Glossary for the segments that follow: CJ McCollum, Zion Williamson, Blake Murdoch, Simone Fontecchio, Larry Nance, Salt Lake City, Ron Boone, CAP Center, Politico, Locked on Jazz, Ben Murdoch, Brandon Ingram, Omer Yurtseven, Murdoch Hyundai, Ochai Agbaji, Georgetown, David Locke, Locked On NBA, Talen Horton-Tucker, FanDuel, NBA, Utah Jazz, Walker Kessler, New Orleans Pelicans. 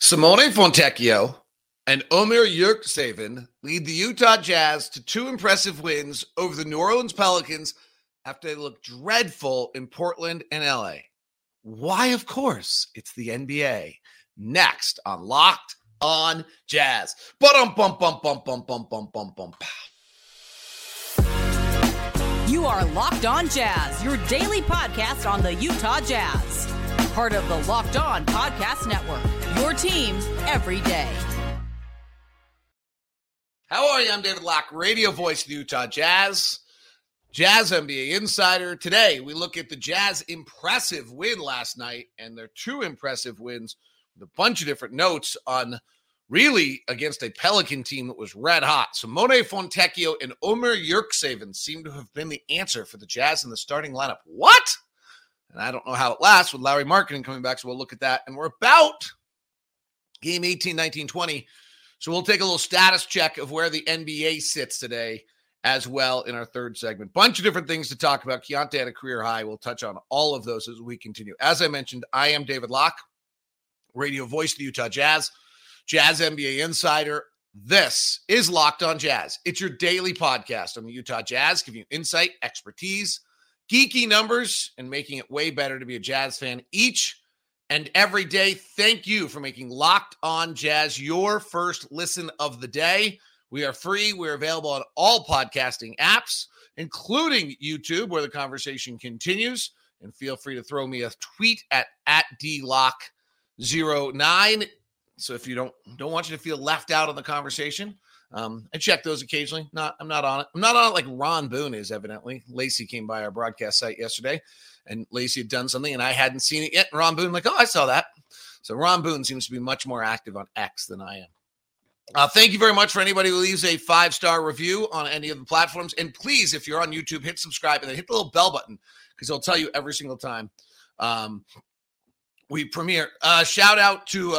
Simone Fontecchio and Omer Yurtseven lead the Utah Jazz to two impressive wins over the New Orleans Pelicans after they looked dreadful in Portland and LA. Why, of course, it's the NBA. Next on Locked on Jazz. You are Locked on Jazz, your daily podcast on the Utah Jazz. Part of the Locked On Podcast Network, your team every day. How are you? I'm David Locke, radio voice of the Utah Jazz, Jazz NBA insider. Today, we look at the Jazz impressive win last night and their two impressive wins with a bunch of different notes on really against a Pelican team that was red hot. Simone Fontecchio and Omer Yurtseven seem to have been the answer for the Jazz in the starting lineup. What? And I don't know how it lasts with Larry Marketing coming back, so we'll look at that. And we're about game 18, 19, 20. So we'll take a little status check of where the NBA sits today as well in our third segment. Bunch of different things to talk about. Keyonte at a career high. We'll touch on all of those as we continue. As I mentioned, I am David Locke, radio voice of the Utah Jazz, Jazz NBA insider. This is Locked on Jazz. It's your daily podcast on the Utah Jazz, giving you insight, expertise, geeky numbers, and making it way better to be a Jazz fan each and every day. Thank you for making Locked on Jazz your first listen of the day. We are free. We're available on all podcasting apps, including YouTube, where the conversation continues. And feel free to throw me a tweet at @DLock09. So if you don't want you to feel left out of the conversation, I check those occasionally. I'm not on it. I'm not on it like Ron Boone is, evidently. Lacey came by our broadcast site yesterday, and Lacey had done something, and I hadn't seen it yet. And Ron Boone, like, oh, I saw that. So Ron Boone seems to be much more active on X than I am. Thank you very much for anybody who leaves a 5-star review on any of the platforms. And please, if you're on YouTube, hit subscribe and then hit the little bell button, because it'll tell you every single time we premiere. Shout out to,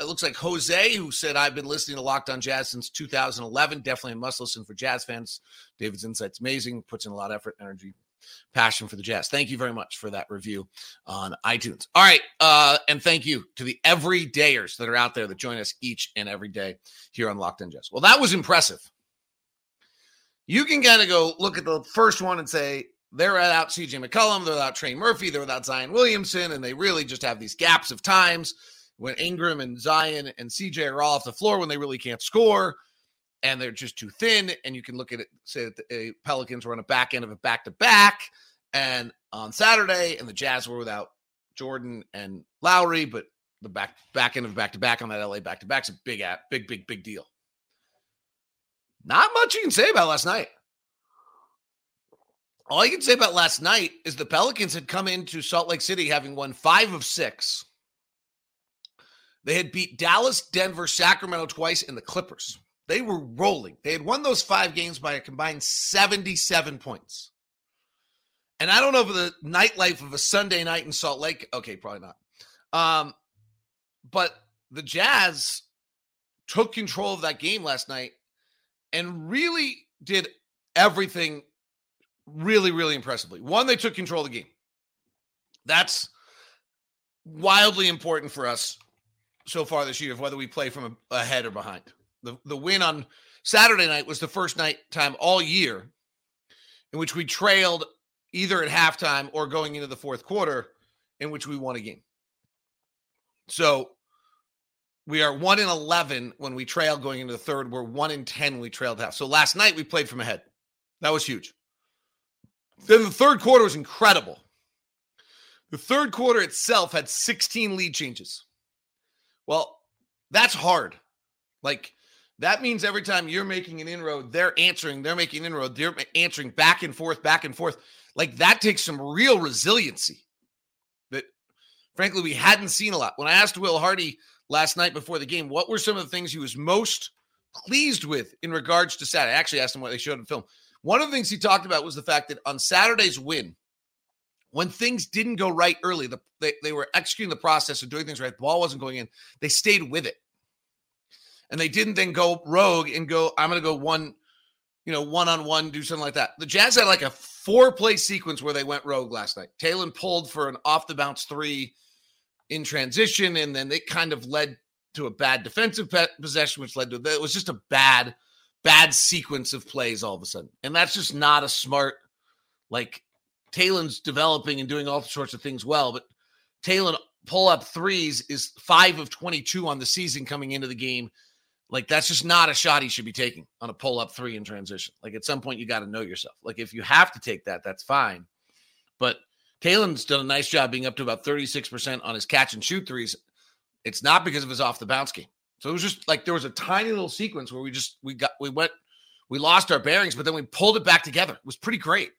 it looks like Jose, who said, I've been listening to Locked on Jazz since 2011. Definitely a must listen for Jazz fans. David's insight's amazing. Puts in a lot of effort, energy, passion for the Jazz. Thank you very much for that review on iTunes. All right. And thank you to the everydayers that are out there that join us each and every day here on Locked on Jazz. Well, that was impressive. You can kind of go look at the first one and say, they're without CJ McCollum, they're without Trey Murphy, they're without Zion Williamson, and they really just have these gaps of times when Ingram and Zion and CJ are all off the floor when they really can't score, and they're just too thin, and you can look at it, say that the Pelicans were on a back end of a back-to-back, and on Saturday, and the Jazz were without Jordan and Lowry, but the back end of a back-to-back on that LA back-to-back's a big deal. Not much you can say about last night. All you can say about last night is the Pelicans had come into Salt Lake City having won 5 of 6. They had beat Dallas, Denver, Sacramento twice, and the Clippers. They were rolling. They had won those 5 games by a combined 77 points. And I don't know if the nightlife of a Sunday night in Salt Lake, okay, probably not. But the Jazz took control of that game last night and really did everything really, really impressively. One, they took control of the game. That's wildly important for us so far this year, of whether we play from ahead or behind. The win on Saturday night was the first time all year in which we trailed either at halftime or going into the fourth quarter in which we won a game. So we are 1-11 when we trail going into the third. We're 1-10 when we trailed half. So last night we played from ahead. That was huge. Then the third quarter was incredible. The third quarter itself had 16 lead changes. Well, that's hard. Like, that means every time you're making an inroad, they're answering back and forth. Like, that takes some real resiliency that, frankly, we hadn't seen a lot. When I asked Will Hardy last night before the game, what were some of the things he was most pleased with in regards to Saturday? I actually asked him what they showed in film. One of the things he talked about was the fact that on Saturday's win, when things didn't go right early, they were executing the process of doing things right. The ball wasn't going in. They stayed with it. And they didn't then go rogue and go, I'm going to go one-on-one, do something like that. The Jazz had like a 4-play sequence where they went rogue last night. Talen pulled for an off-the-bounce 3 in transition, and then they kind of led to a bad defensive possession, which led to that. It was just a bad sequence of plays all of a sudden. And that's just not a smart, like, Talen's developing and doing all sorts of things well, but Talen pull-up threes is 5 of 22 on the season coming into the game. Like, that's just not a shot he should be taking on a pull-up three in transition. Like, at some point, you got to know yourself. Like, if you have to take that, that's fine. But Talen's done a nice job being up to about 36% on his catch-and-shoot threes. It's not because of his off-the-bounce game. So it was just like there was a tiny little sequence where we lost our bearings, but then we pulled it back together. It was pretty great.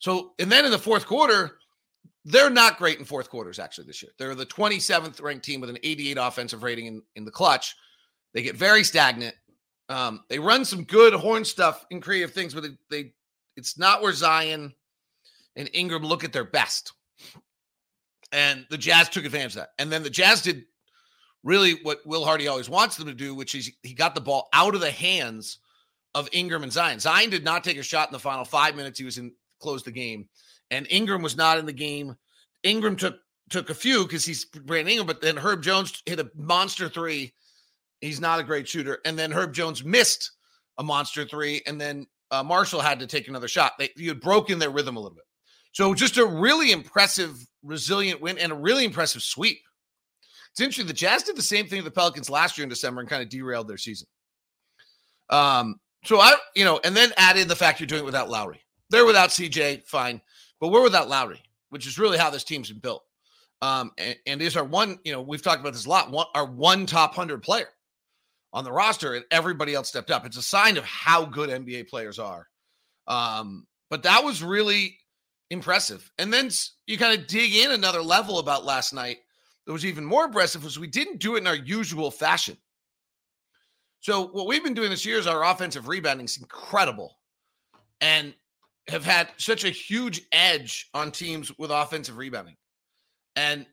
So, and then in the fourth quarter, they're not great in fourth quarters, actually, this year. They're the 27th ranked team with an 88 offensive rating in the clutch. They get very stagnant. They run some good horn stuff and creative things, but it's not where Zion and Ingram look at their best. And the Jazz took advantage of that. And then the Jazz did really what Will Hardy always wants them to do, which is he got the ball out of the hands of Ingram and Zion. Zion did not take a shot in the final 5 minutes. He was in, closed the game. And Ingram was not in the game. Ingram took a few because he's Brandon Ingram, but then Herb Jones hit a monster three. He's not a great shooter. And then Herb Jones missed a monster three. And then Marshall had to take another shot. He had broken their rhythm a little bit. So just a really impressive, resilient win and a really impressive sweep. It's interesting. The Jazz did the same thing to the Pelicans last year in December and kind of derailed their season. And then add in the fact you're doing it without Lowry. They're without CJ, fine. But we're without Lowry, which is really how this team's been built. And is our one, we've talked about this a lot, our one top 100 player on the roster, and everybody else stepped up. It's a sign of how good NBA players are. But that was really impressive. And then you kind of dig in another level about last night that was even more impressive was we didn't do it in our usual fashion. So what we've been doing this year is our offensive rebounding is incredible. And have had such a huge edge on teams with offensive rebounding. And,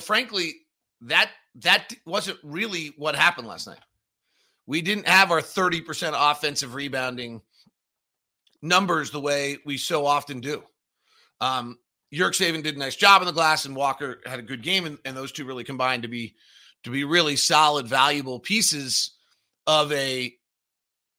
frankly, that wasn't really what happened last night. We didn't have our 30% offensive rebounding numbers the way we so often do. Yurtseven did a nice job in the glass, and Walker had a good game, and those two really combined to be really solid, valuable pieces of a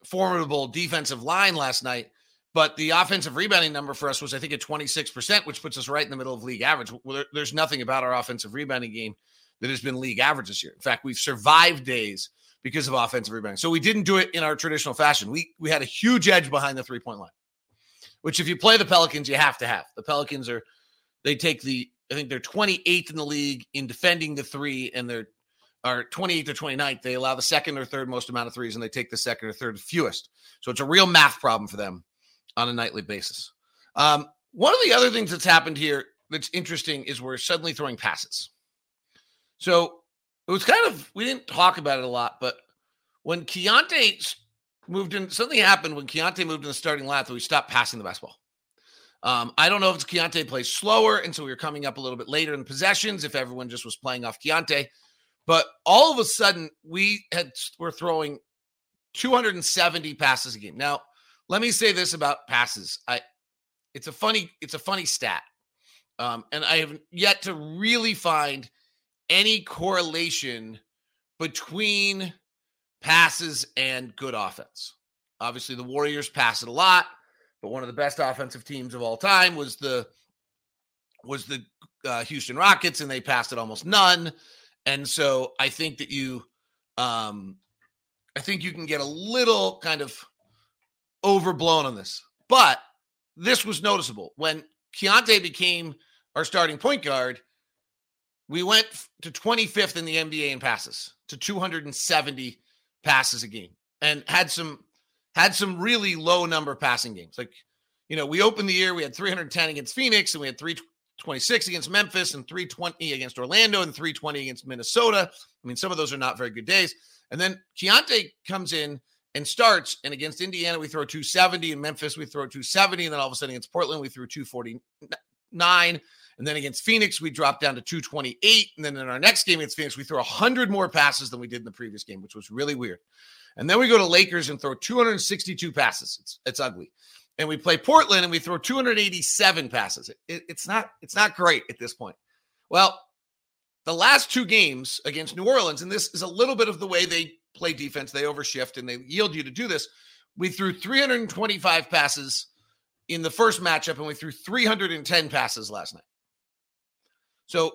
formidable defensive line last night. But the offensive rebounding number for us was, I think, at 26%, which puts us right in the middle of league average. There's nothing about our offensive rebounding game that has been league average this year. In fact, we've survived days because of offensive rebounding. So we didn't do it in our traditional fashion. We had a huge edge behind the three-point line, which if you play the Pelicans, you have to have. The Pelicans they're 28th in the league in defending the three, and they are 28th or 29th. They allow the second or third most amount of threes, and they take the second or third fewest. So it's a real math problem for them on a nightly basis. One of the other things that's happened here that's interesting is we're suddenly throwing passes. So it was we didn't talk about it a lot, but when Keyonte moved in, something happened when Keyonte moved in the starting lineup that we stopped passing the basketball. I don't know if it's Keyonte plays slower, and so we were coming up a little bit later in possessions if everyone just was playing off Keyonte. But all of a sudden, we're throwing 270 passes a game. Now, let me say this about passes. It's a funny stat. And I have yet to really find any correlation between passes and good offense. Obviously, the Warriors pass it a lot, but one of the best offensive teams of all time was the Houston Rockets, and they passed it almost none. And so I think that you can get a little kind of overblown on this, but this was noticeable. When Keyonte became our starting point guard, we went to 25th in the NBA in passes, to 270 passes a game, and had some really low number passing games. Like, we opened the year, we had 310 against Phoenix, and we had 326 against Memphis, and 320 against Orlando, and 320 against Minnesota. I mean, some of those are not very good days. And then Keyonte comes in and starts, and against Indiana, we throw 270. In Memphis, we throw 270. And then all of a sudden against Portland, we threw 249. And then against Phoenix, we dropped down to 228. And then in our next game against Phoenix, we threw 100 more passes than we did in the previous game, which was really weird. And then we go to Lakers and throw 262 passes. It's ugly. And we play Portland and we throw 287 passes. It's not great at this point. Well, The last two games against New Orleans, and this is a little bit of the way they play defense, they overshift and they yield you to do this. We threw 325 passes in the first matchup, and we threw 310 passes last night. So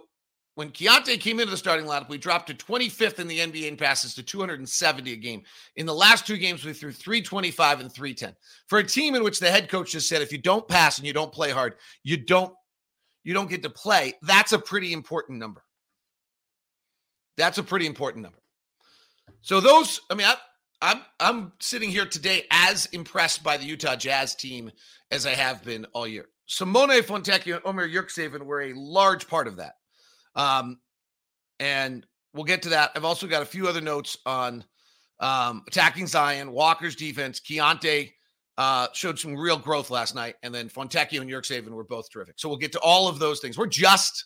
when Keyonte came into the starting lineup, we dropped to 25th in the NBA in passes to 270 a game. In the last two games, we threw 325 and 310. For a team in which the head coach just said, if you don't pass and you don't play hard, you don't get to play, that's a pretty important number. That's a pretty important number. So those, I mean, I'm sitting here today as impressed by the Utah Jazz team as I have been all year. Simone Fontecchio and Omer Yurtseven were a large part of that. And we'll get to that. I've also got a few other notes on attacking Zion, Walker's defense. Keyonte showed some real growth last night, and then Fontecchio and Yurtseven were both terrific. So we'll get to all of those things. We're just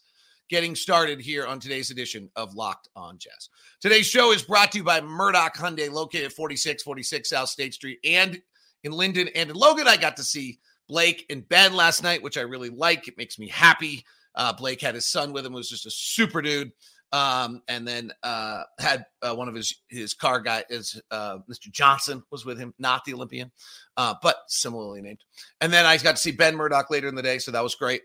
getting started here on today's edition of Locked on Jazz. Today's show is brought to you by Murdoch Hyundai, located at 4646 South State Street and in Linden and in Logan. I got to see Blake in bed last night, which I really like. It makes me happy. Blake had his son with him, was just a super dude. And then had one of his car guys, Mr. Johnson was with him, not the Olympian, but similarly named. And then I got to see Ben Murdoch later in the day, so that was great.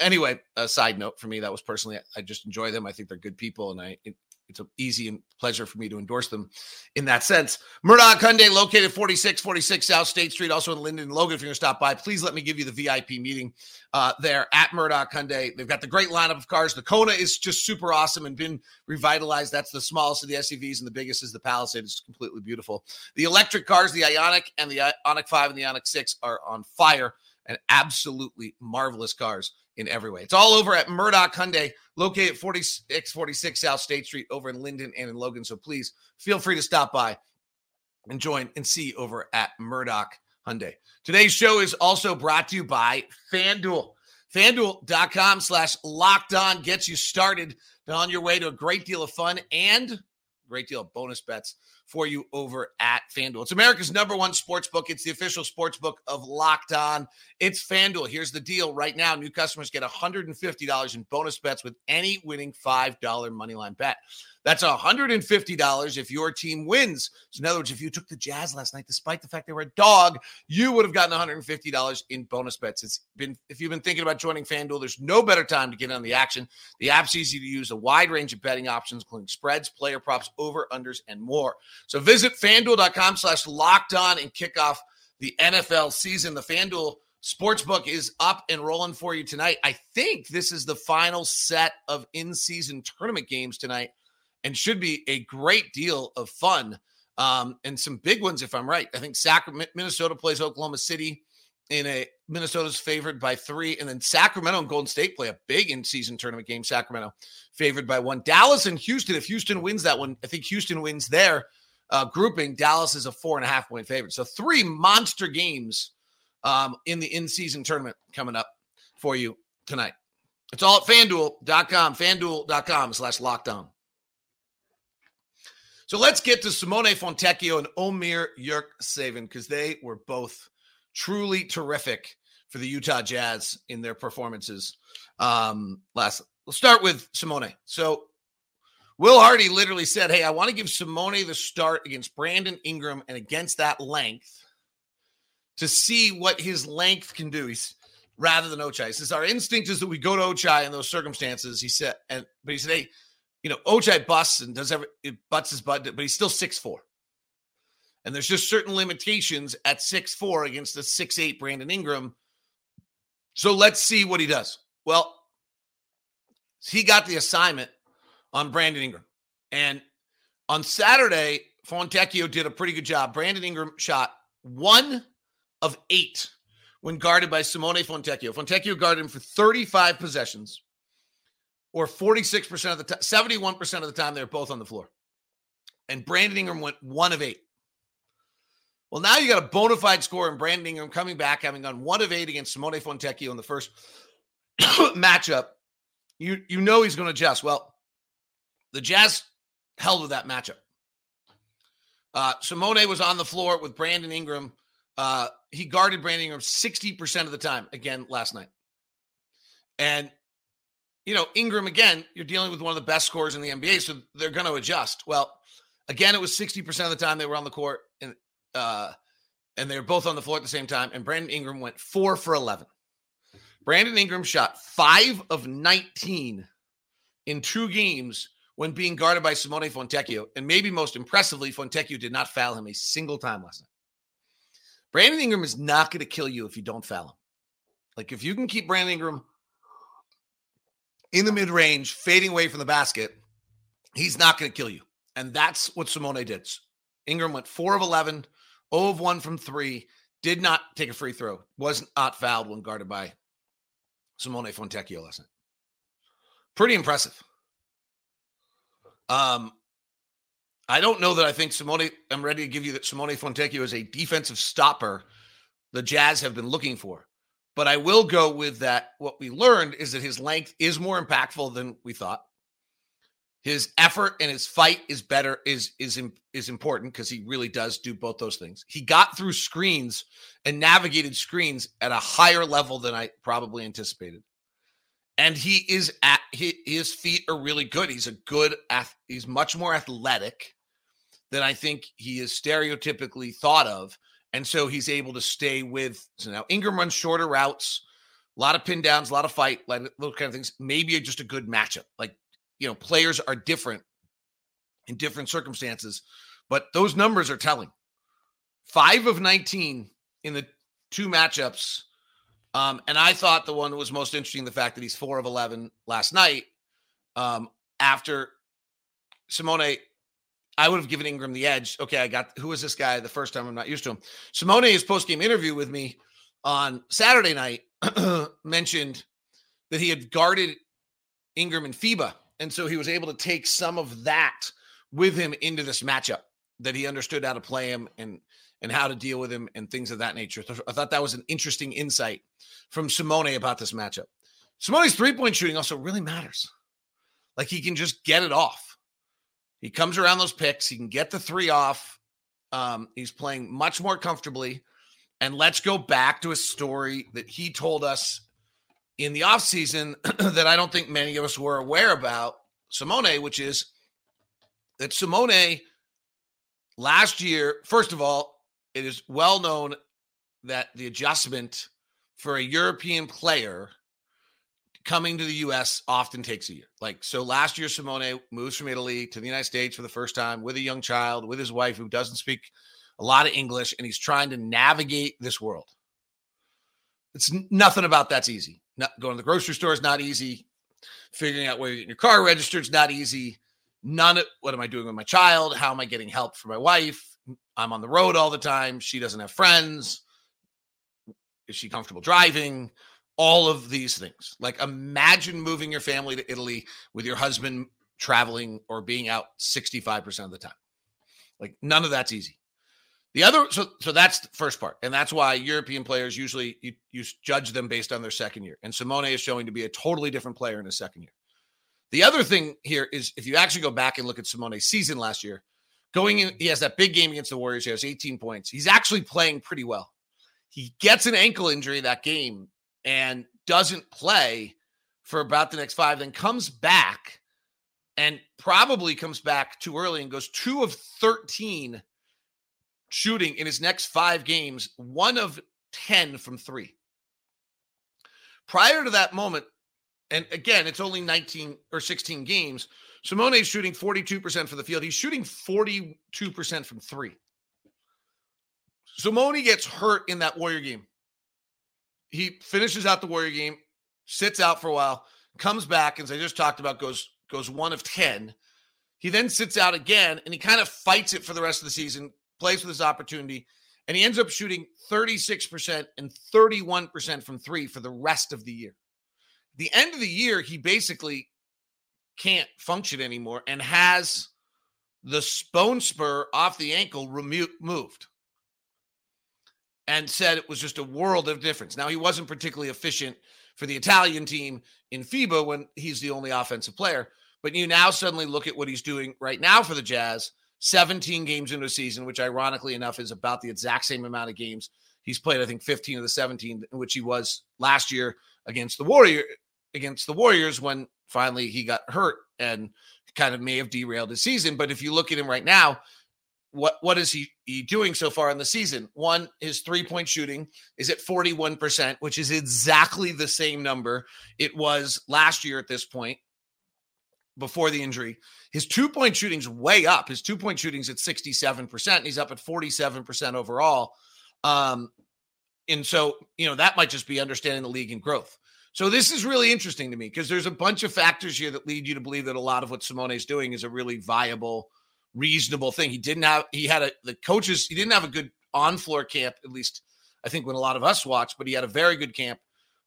Anyway, a side note for me, that was personally, I just enjoy them. I think they're good people, and it's an easy and pleasure for me to endorse them in that sense. Murdoch Hyundai, located 4646 South State Street, also in Linden and Logan. If you're going to stop by, please let me give you the VIP meeting there at Murdoch Hyundai. They've got the great lineup of cars. The Kona is just super awesome and been revitalized. That's the smallest of the SUVs, and the biggest is the Palisade. It's completely beautiful. The electric cars, the Ioniq and the Ioniq 5 and the Ioniq 6 are on fire and absolutely marvelous cars in every way. It's all over at Murdoch Hyundai, located at 4646 South State Street over in Linden and in Logan. So please feel free to stop by and join and see over at Murdoch Hyundai. Today's show is also brought to you by FanDuel. FanDuel.com/LockedOn gets you started on your way to a great deal of fun and a great deal of bonus bets for you over at FanDuel. It's America's number one sports book. It's the official sports book of Locked On. It's FanDuel. Here's the deal right now. New customers get $150 in bonus bets with any winning $5 moneyline bet. That's $150 if your team wins. So in other words, if you took the Jazz last night, despite the fact they were a dog, you would have gotten $150 in bonus bets. If you've been thinking about joining FanDuel, there's no better time to get on the action. The app's easy to use, a wide range of betting options, including spreads, player props, over-unders, and more. So visit FanDuel.com/LockedOn and kick off the NFL season. The FanDuel Sportsbook is up and rolling for you tonight. I think this is the final set of in-season tournament games tonight and should be a great deal of fun and some big ones if I'm right. I think Minnesota plays Oklahoma City Minnesota's favored by 3, and then Sacramento and Golden State play a big in-season tournament game. Sacramento favored by 1. Dallas and Houston, if Houston wins that one, I think Houston wins there. Grouping, Dallas is a 4.5-point favorite. So 3 monster games in the in-season tournament coming up for you tonight. It's all at FanDuel.com, FanDuel.com/LockedOn. So let's get to Simone Fontecchio and Omer Yurtseven, because they were both truly terrific for the Utah Jazz in their performances. We'll start with Simone. So Will Hardy literally said, hey, I want to give Simone the start against Brandon Ingram and against that length to see what his length can do. He's rather than Ochai. He says, our instinct is that we go to Ochai in those circumstances. He said, but he said, hey, you know, Ochai busts and butts his butt, but he's still 6'4". And there's just certain limitations at 6'4" against the 6'8" Brandon Ingram. So let's see what he does. Well, he got the assignment on Brandon Ingram. And on Saturday, Fontecchio did a pretty good job. Brandon Ingram shot 1 of 8 when guarded by Simone Fontecchio. Fontecchio guarded him for 35 possessions, or 46% of the time, 71% of the time they were both on the floor. And Brandon Ingram went 1 of 8. Well, now you got a bona fide scorer in Brandon Ingram coming back, having gone 1 of 8 against Simone Fontecchio in the first matchup. You know he's going to adjust. Well, the Jazz held with that matchup. Simone was on the floor with Brandon Ingram. He guarded Brandon Ingram 60% of the time again last night. And you know, Ingram, again, you're dealing with one of the best scorers in the NBA, so they're going to adjust. Well, again, it was 60% of the time they were on the court, and they were both on the floor at the same time, and Brandon Ingram went 4 for 11. Brandon Ingram shot 5 of 19 in 2 games when being guarded by Simone Fontecchio, and maybe most impressively, Fontecchio did not foul him a single time last night. Brandon Ingram is not going to kill you if you don't foul him. Like, if you can keep Brandon Ingram in the mid-range, fading away from the basket, he's not going to kill you. And that's what Simone did. Ingram went 4 of 11, 0 of 1 from 3, did not take a free throw, was not fouled when guarded by Simone Fontecchio last night. Pretty impressive. I don't know that I think Simone, I'm ready to give you that Simone Fontecchio is a defensive stopper the Jazz have been looking for. But I will go with that. What we learned is that his length is more impactful than we thought. His effort and his fight is better, is important, because he really does do both those things. He got through screens and navigated screens at a higher level than I probably anticipated. And he is at his feet are really good. He's a good he's much more athletic than I think he is stereotypically thought of. And so he's able to stay with. So now Ingram runs shorter routes, a lot of pin downs, a lot of fight, like little kind of things. Maybe just a good matchup. Like, you know, players are different in different circumstances, but those numbers are telling. 5 of 19 in the 2 matchups. And I thought the one that was most interesting, the fact that he's 4 of 11 last night. After Simone, I would have given Ingram the edge. Okay, I got, who is this guy? The first time, I'm not used to him. Simone's post-game interview with me on Saturday night mentioned that he had guarded Ingram in FIBA, and so he was able to take some of that with him into this matchup, that he understood how to play him and how to deal with him and things of that nature. So I thought that was an interesting insight from Simone about this matchup. Simone's three-point shooting also really matters. Like, he can just get it off. He comes around those picks. He can get the 3 off. He's playing much more comfortably. And let's go back to a story that he told us in the offseason that I don't think many of us were aware about Simone, which is that Simone last year, first of all, it is well known that the adjustment for a European player coming to the U.S. often takes a year. Like, so last year, Simone moves from Italy to the United States for the first time with a young child, with his wife who doesn't speak a lot of English, and he's trying to navigate this world. It's nothing about that's easy. Not going to the grocery store is not easy. Figuring out where you're getting your car registered is not easy. None of, what am I doing with my child? How am I getting help for my wife? I'm on the road all the time. She doesn't have friends. Is she comfortable driving? All of these things. Like, imagine moving your family to Italy with your husband traveling or being out 65% of the time. Like, none of that's easy. The other, so that's the first part. And that's why European players usually, you judge them based on their second year. And Simone is showing to be a totally different player in his second year. The other thing here is, if you actually go back and look at Simone's season last year, going in, he has that big game against the Warriors. He has 18 points. He's actually playing pretty well. He gets an ankle injury that game and doesn't play for about the next 5, then comes back and probably comes back too early and goes 2 of 13 shooting in his next 5 games, 1 of 10 from 3. Prior to that moment, and again, it's only 19 or 16 games, Simone's shooting 42% for the field. He's shooting 42% from 3. Simone gets hurt in that Warrior game. He finishes out the Warrior game, sits out for a while, comes back, as I just talked about, goes 1 of 10. He then sits out again, and he kind of fights it for the rest of the season, plays with his opportunity, and he ends up shooting 36% and 31% from 3 for the rest of the year. At the end of the year, he basically can't function anymore and has the bone spur off the ankle removed, and said it was just a world of difference. Now, he wasn't particularly efficient for the Italian team in FIBA when he's the only offensive player, but you now suddenly look at what he's doing right now for the Jazz, 17 games into a season, which ironically enough is about the exact same amount of games he's played, I think 15 of the 17, in which he was last year against the Warriors when finally he got hurt and kind of may have derailed his season. But if you look at him right now, what is he doing so far in the season? One, his three-point shooting is at 41%, which is exactly the same number it was last year at this point before the injury. His two-point shooting's way up. His two-point shooting's at 67%, and he's up at 47% overall. And so, that might just be understanding the league and growth. So this is really interesting to me because there's a bunch of factors here that lead you to believe that a lot of what Simone's doing is a really viable, reasonable thing. He didn't have a good on-floor camp, at least I think when a lot of us watched, but he had a very good camp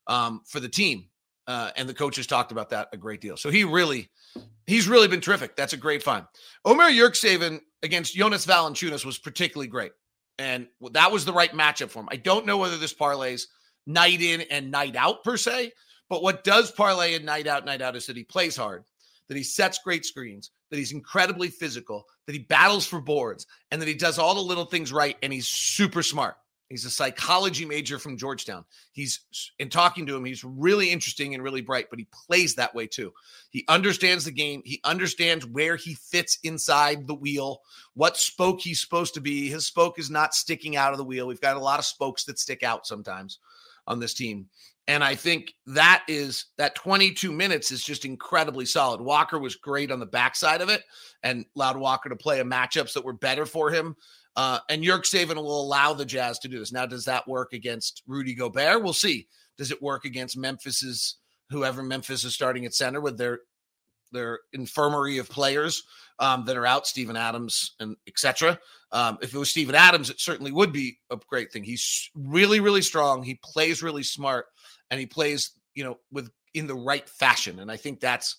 for the team. And the coaches talked about that a great deal. So he's really been terrific. That's a great find. Omer Yurtseven against Jonas Valanciunas was particularly great. And that was the right matchup for him. I don't know whether this parlays night in and night out per se, but what does parlay in night out is that he plays hard, that he sets great screens, that he's incredibly physical, that he battles for boards, and that he does all the little things right, and he's super smart. He's a psychology major from Georgetown. And talking to him, he's really interesting and really bright, but he plays that way too. He understands the game. He understands where he fits inside the wheel, what spoke he's supposed to be. His spoke is not sticking out of the wheel. We've got a lot of spokes that stick out sometimes on this team. And I think that 22 minutes is just incredibly solid. Walker was great on the backside of it and allowed Walker to play matchups that were better for him. And Yurtseven will allow the Jazz to do this. Now, does that work against Rudy Gobert? We'll see. Does it work against whoever Memphis is starting at center with their infirmary of players that are out, Steven Adams and et cetera? If it was Steven Adams, it certainly would be a great thing. He's really, really strong. He plays really smart, and he plays, in the right fashion. And I think that's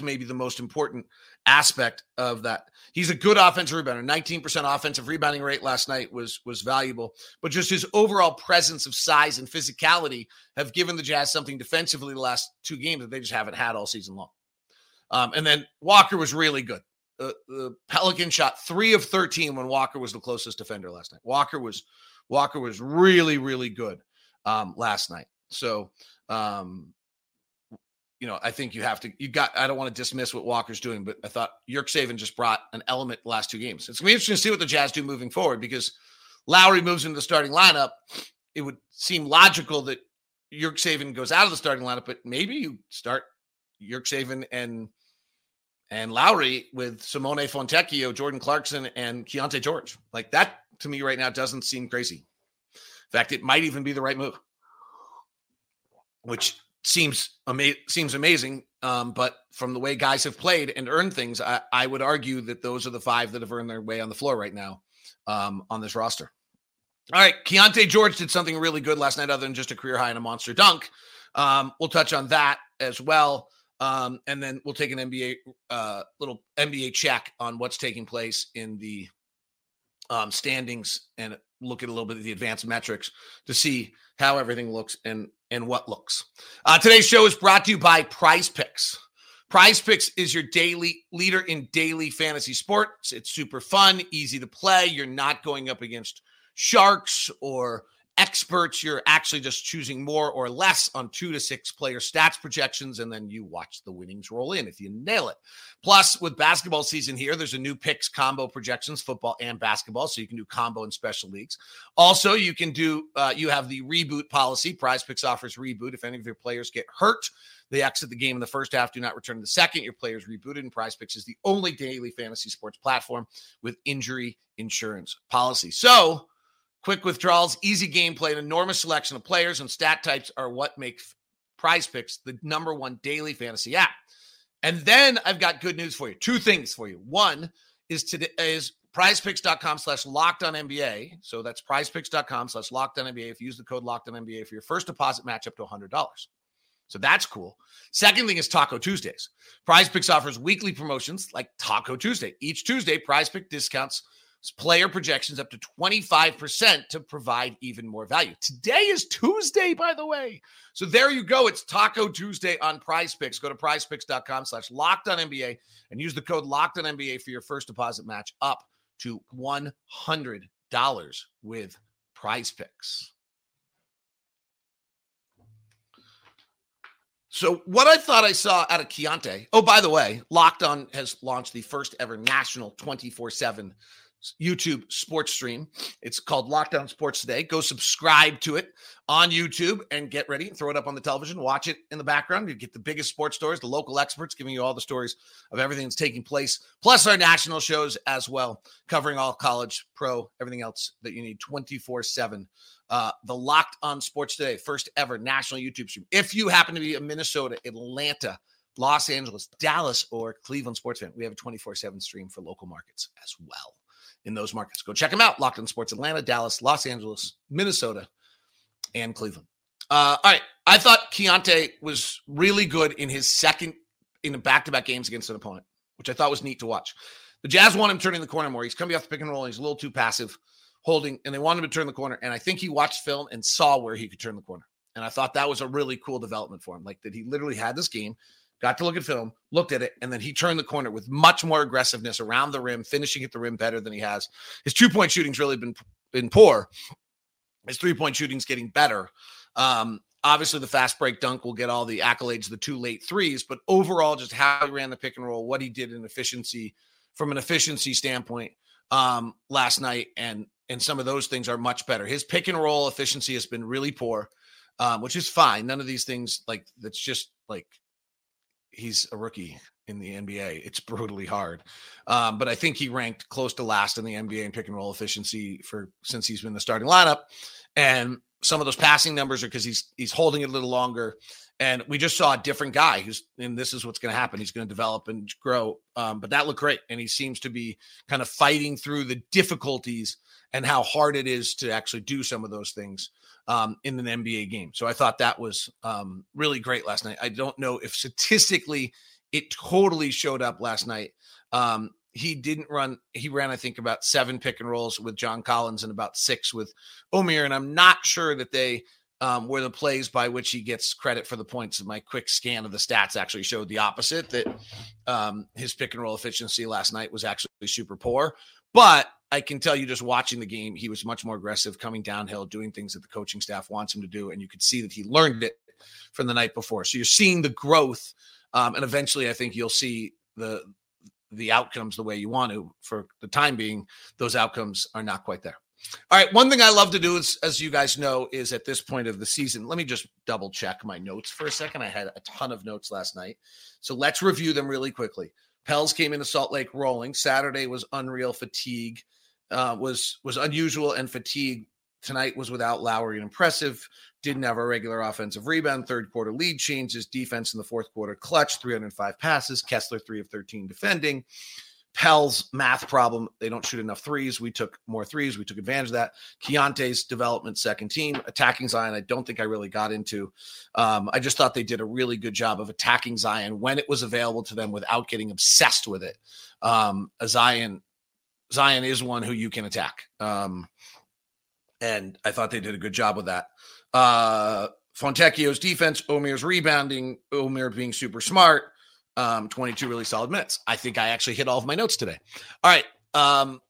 maybe the most important aspect of that. He's a good offensive rebounder. 19% offensive rebounding rate last night was valuable, but just his overall presence of size and physicality have given the Jazz something defensively the last two games that they just haven't had all season long. And then Walker was really good. The Pelicans shot 3 of 13 when Walker was the closest defender last night. Walker was really, really good last night. So, I think I don't want to dismiss what Walker's doing, but I thought Yurtseven just brought an element the last two games. It's going to be interesting to see what the Jazz do moving forward, because Lowry moves into the starting lineup. It would seem logical that Yurtseven goes out of the starting lineup, but maybe you start Yurtseven and Lowry with Simone Fontecchio, Jordan Clarkson, and Keyonte George. Like, that to me right now doesn't seem crazy. In fact, it might even be the right move, which seems amazing, but from the way guys have played and earned things, I would argue that those are the five that have earned their way on the floor right now on this roster. All right, Keyonte George did something really good last night other than just a career high and a monster dunk. We'll touch on that as well, and then we'll take an NBA little NBA check on what's taking place in the standings and look at a little bit of the advanced metrics to see how everything looks and what looks. Today's show is brought to you by Prize Picks. Prize Picks is your daily leader in daily fantasy sports. It's super fun, easy to play. You're not going up against sharks or experts. You're actually just choosing more or less on 2 to 6 player stats projections, and then you watch the winnings roll in if you nail it. Plus, with basketball season here, there's a new picks combo projections, football and basketball, so you can do combo and special leagues. Also, you can do, you have the reboot policy. Prize Picks offers reboot. If any of your players get hurt, they exit the game in the first half, do not return to the second. Your players rebooted, and Prize Picks is the only daily fantasy sports platform with injury insurance policy. So, quick withdrawals, easy gameplay, an enormous selection of players and stat types are what make Prize Picks the number one daily fantasy app. And then I've got good news for you. 2 things for you. One is today is prizepicks.com/LockedOnNBA. So that's prizepicks.com/LockedOnNBA. If you use the code LockedOnNBA for your first deposit match up to $100. So that's cool. Second thing is Taco Tuesdays. Prize Picks offers weekly promotions like Taco Tuesday. Each Tuesday, Prize Pick discounts player projections up to 25% to provide even more value. Today is Tuesday, by the way. So there you go. It's Taco Tuesday on Prize Picks. Go to prizepicks.com/LockedOnNBA and use the code LockedOnNBA for your first deposit match up to $100 with Prize Picks. So what I thought I saw out of Keyonte, oh, by the way, Locked On has launched the first ever national 24/7 YouTube sports stream. It's called Locked On Sports Today. Go subscribe to it on YouTube and get ready. Throw it up on the television. Watch it in the background. You get the biggest sports stories, the local experts giving you all the stories of everything that's taking place, plus our national shows as well, covering all college, pro, everything else that you need 24/7. The Locked On Sports Today, first ever national YouTube stream. If you happen to be a Minnesota, Atlanta, Los Angeles, Dallas, or Cleveland sports fan, we have a 24/7 stream for local markets as well. In those markets, go check them out. Locked On Sports Atlanta, Dallas, Los Angeles, Minnesota, and Cleveland. All right. I thought Keyonte was really good in his second in the back-to-back games against an opponent, which I thought was neat to watch. The Jazz want him turning the corner more. He's coming off the pick and roll. And he's a little too passive holding, and they want him to turn the corner. And I think he watched film and saw where he could turn the corner. And I thought that was a really cool development for him, like that he literally had this game, got to look at film, looked at it, and then he turned the corner with much more aggressiveness around the rim, finishing at the rim better than he has. His two-point shooting's really been poor. His three-point shooting's getting better. Obviously, the fast break dunk will get all the accolades, the two late threes, but overall, just how he ran the pick and roll, what he did in efficiency, from an efficiency standpoint last night, and some of those things are much better. His pick and roll efficiency has been really poor, which is fine. None of these things, like, that's just, like, he's a rookie in the NBA. It's brutally hard. But I think he ranked close to last in the NBA in pick and roll efficiency since he's been in the starting lineup. And some of those passing numbers are because he's holding it a little longer. And we just saw a different guy and this is what's going to happen. He's going to develop and grow. But that looked great. And he seems to be kind of fighting through the difficulties and how hard it is to actually do some of those things in an NBA game. So I thought that was really great last night. I don't know if statistically it totally showed up last night. He ran, I think, about 7 pick and rolls with John Collins and about 6 with Omer. And I'm not sure that they were the plays by which he gets credit for the points. My quick scan of the stats actually showed the opposite, that his pick and roll efficiency last night was actually super poor. But I can tell you, just watching the game, he was much more aggressive, coming downhill, doing things that the coaching staff wants him to do. And you could see that he learned it from the night before. So you're seeing the growth. And eventually I think you'll see the outcomes the way you want to. For the time being, those outcomes are not quite there. All right. One thing I love to do is, as you guys know, is at this point of the season, let me just double check my notes for a second. I had a ton of notes last night. So let's review them really quickly. Pels came into Salt Lake rolling. Saturday was unreal. Fatigue was unusual, and fatigue tonight was without Lowry and impressive. Didn't have a regular offensive rebound. Third quarter lead changes. Defense in the fourth quarter clutch. 305 passes. Kessler 3 of 13 defending. Pels math problem. They don't shoot enough threes. We took more threes. We took advantage of that. Keontae's development, second team. Attacking Zion, I don't think I really got into. I just thought they did a really good job of attacking Zion when it was available to them without getting obsessed with it. Zion is one who you can attack. And I thought they did a good job with that. Fontecchio's defense, Omer's rebounding, Omer being super smart. 22 really solid minutes. I think I actually hit all of my notes today. All right.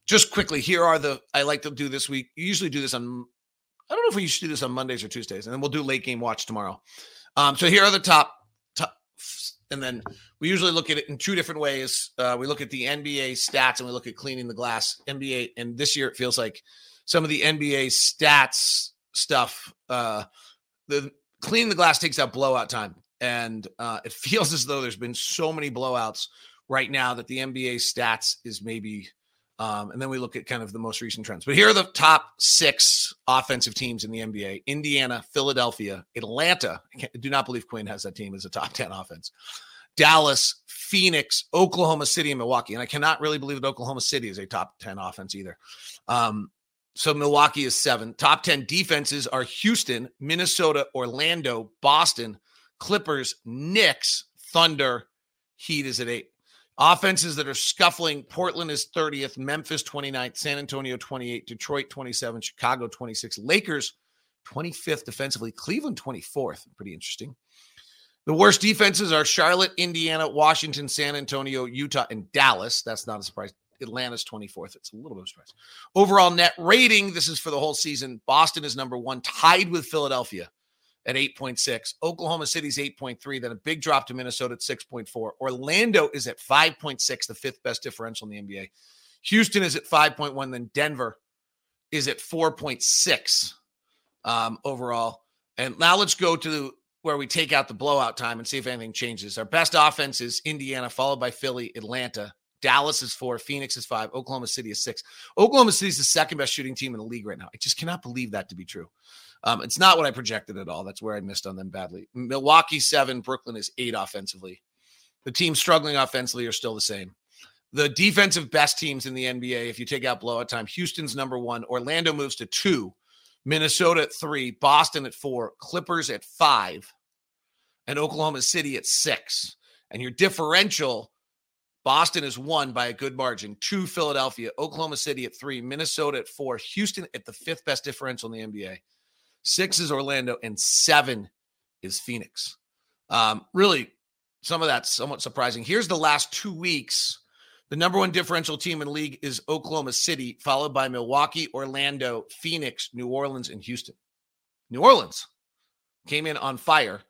Just quickly, here are I like to do this week. You usually do this on, I don't know if we used to do this on Mondays or Tuesdays, and then we'll do late game watch tomorrow. So here are the top, and then we usually look at it in two different ways. We look at the NBA stats and we look at cleaning the glass NBA. And this year it feels like some of the NBA stats stuff, the cleaning the glass takes out blowout time. And it feels as though there's been so many blowouts right now that the NBA stats is maybe and then we look at kind of the most recent trends. But here are the top 6 offensive teams in the NBA. Indiana, Philadelphia, Atlanta. I do not believe Quinn has that team as a top 10 offense. Dallas, Phoenix, Oklahoma City, and Milwaukee. And I cannot really believe that Oklahoma City is a top 10 offense either. So Milwaukee is 7. Top 10 defenses are Houston, Minnesota, Orlando, Boston, Clippers, Knicks, Thunder, Heat is at 8. Offenses that are scuffling, Portland is 30th, Memphis 29th, San Antonio 28, Detroit 27, Chicago 26, Lakers 25th defensively, Cleveland 24th. Pretty interesting. The worst defenses are Charlotte, Indiana, Washington, San Antonio, Utah, and Dallas. That's not a surprise. Atlanta's 24th. It's a little bit of a surprise. Overall net rating, this is for the whole season. Boston is number 1, tied with Philadelphia. at 8.6. Oklahoma City's 8.3. Then a big drop to Minnesota at 6.4. Orlando is at 5.6, the fifth best differential in the NBA. Houston is at 5.1. Then Denver is at 4.6 overall. And now let's go to where we take out the blowout time and see if anything changes. Our best offense is Indiana, followed by Philly, Atlanta. Dallas is 4, Phoenix is 5, Oklahoma City is 6. Oklahoma City is the second best shooting team in the league right now. I just cannot believe that to be true. It's not what I projected at all. That's where I missed on them badly. Milwaukee 7, Brooklyn is 8 offensively. The teams struggling offensively are still the same. The defensive best teams in the NBA, if you take out blowout time, Houston's number 1, Orlando moves to 2, Minnesota at 3, Boston at 4, Clippers at 5, and Oklahoma City at 6. And your differential, Boston is 1 by a good margin, 2 Philadelphia, Oklahoma City at 3, Minnesota at 4, Houston at the fifth best differential in the NBA. 6 is Orlando, and 7 is Phoenix. Really, some of that's somewhat surprising. Here's the last 2 weeks. The number 1 differential team in the league is Oklahoma City, followed by Milwaukee, Orlando, Phoenix, New Orleans, and Houston. New Orleans came in on fire.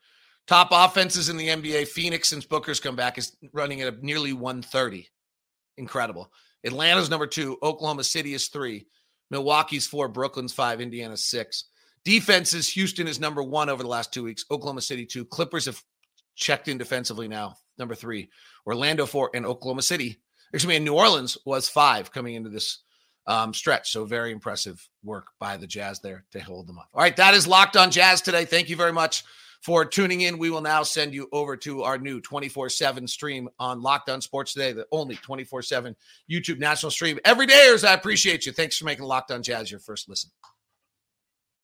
Top offenses in the NBA, Phoenix, since Booker's come back, is running at a nearly 130. Incredible. Atlanta's number 2. Oklahoma City is 3. Milwaukee's 4. Brooklyn's 5. Indiana's 6. Defenses, Houston is number 1 over the last 2 weeks. Oklahoma City 2. Clippers have checked in defensively now, number 3. Orlando 4. And Oklahoma City, excuse me, and New Orleans was 5 coming into this stretch. So very impressive work by the Jazz there to hold them up. All right, that is Locked on Jazz today. Thank you very much for tuning in. We will now send you over to our new 24/7 stream on Locked On Sports Today, the only 24/7 YouTube national stream every day. I appreciate you. Thanks for making Locked On Jazz your first listen.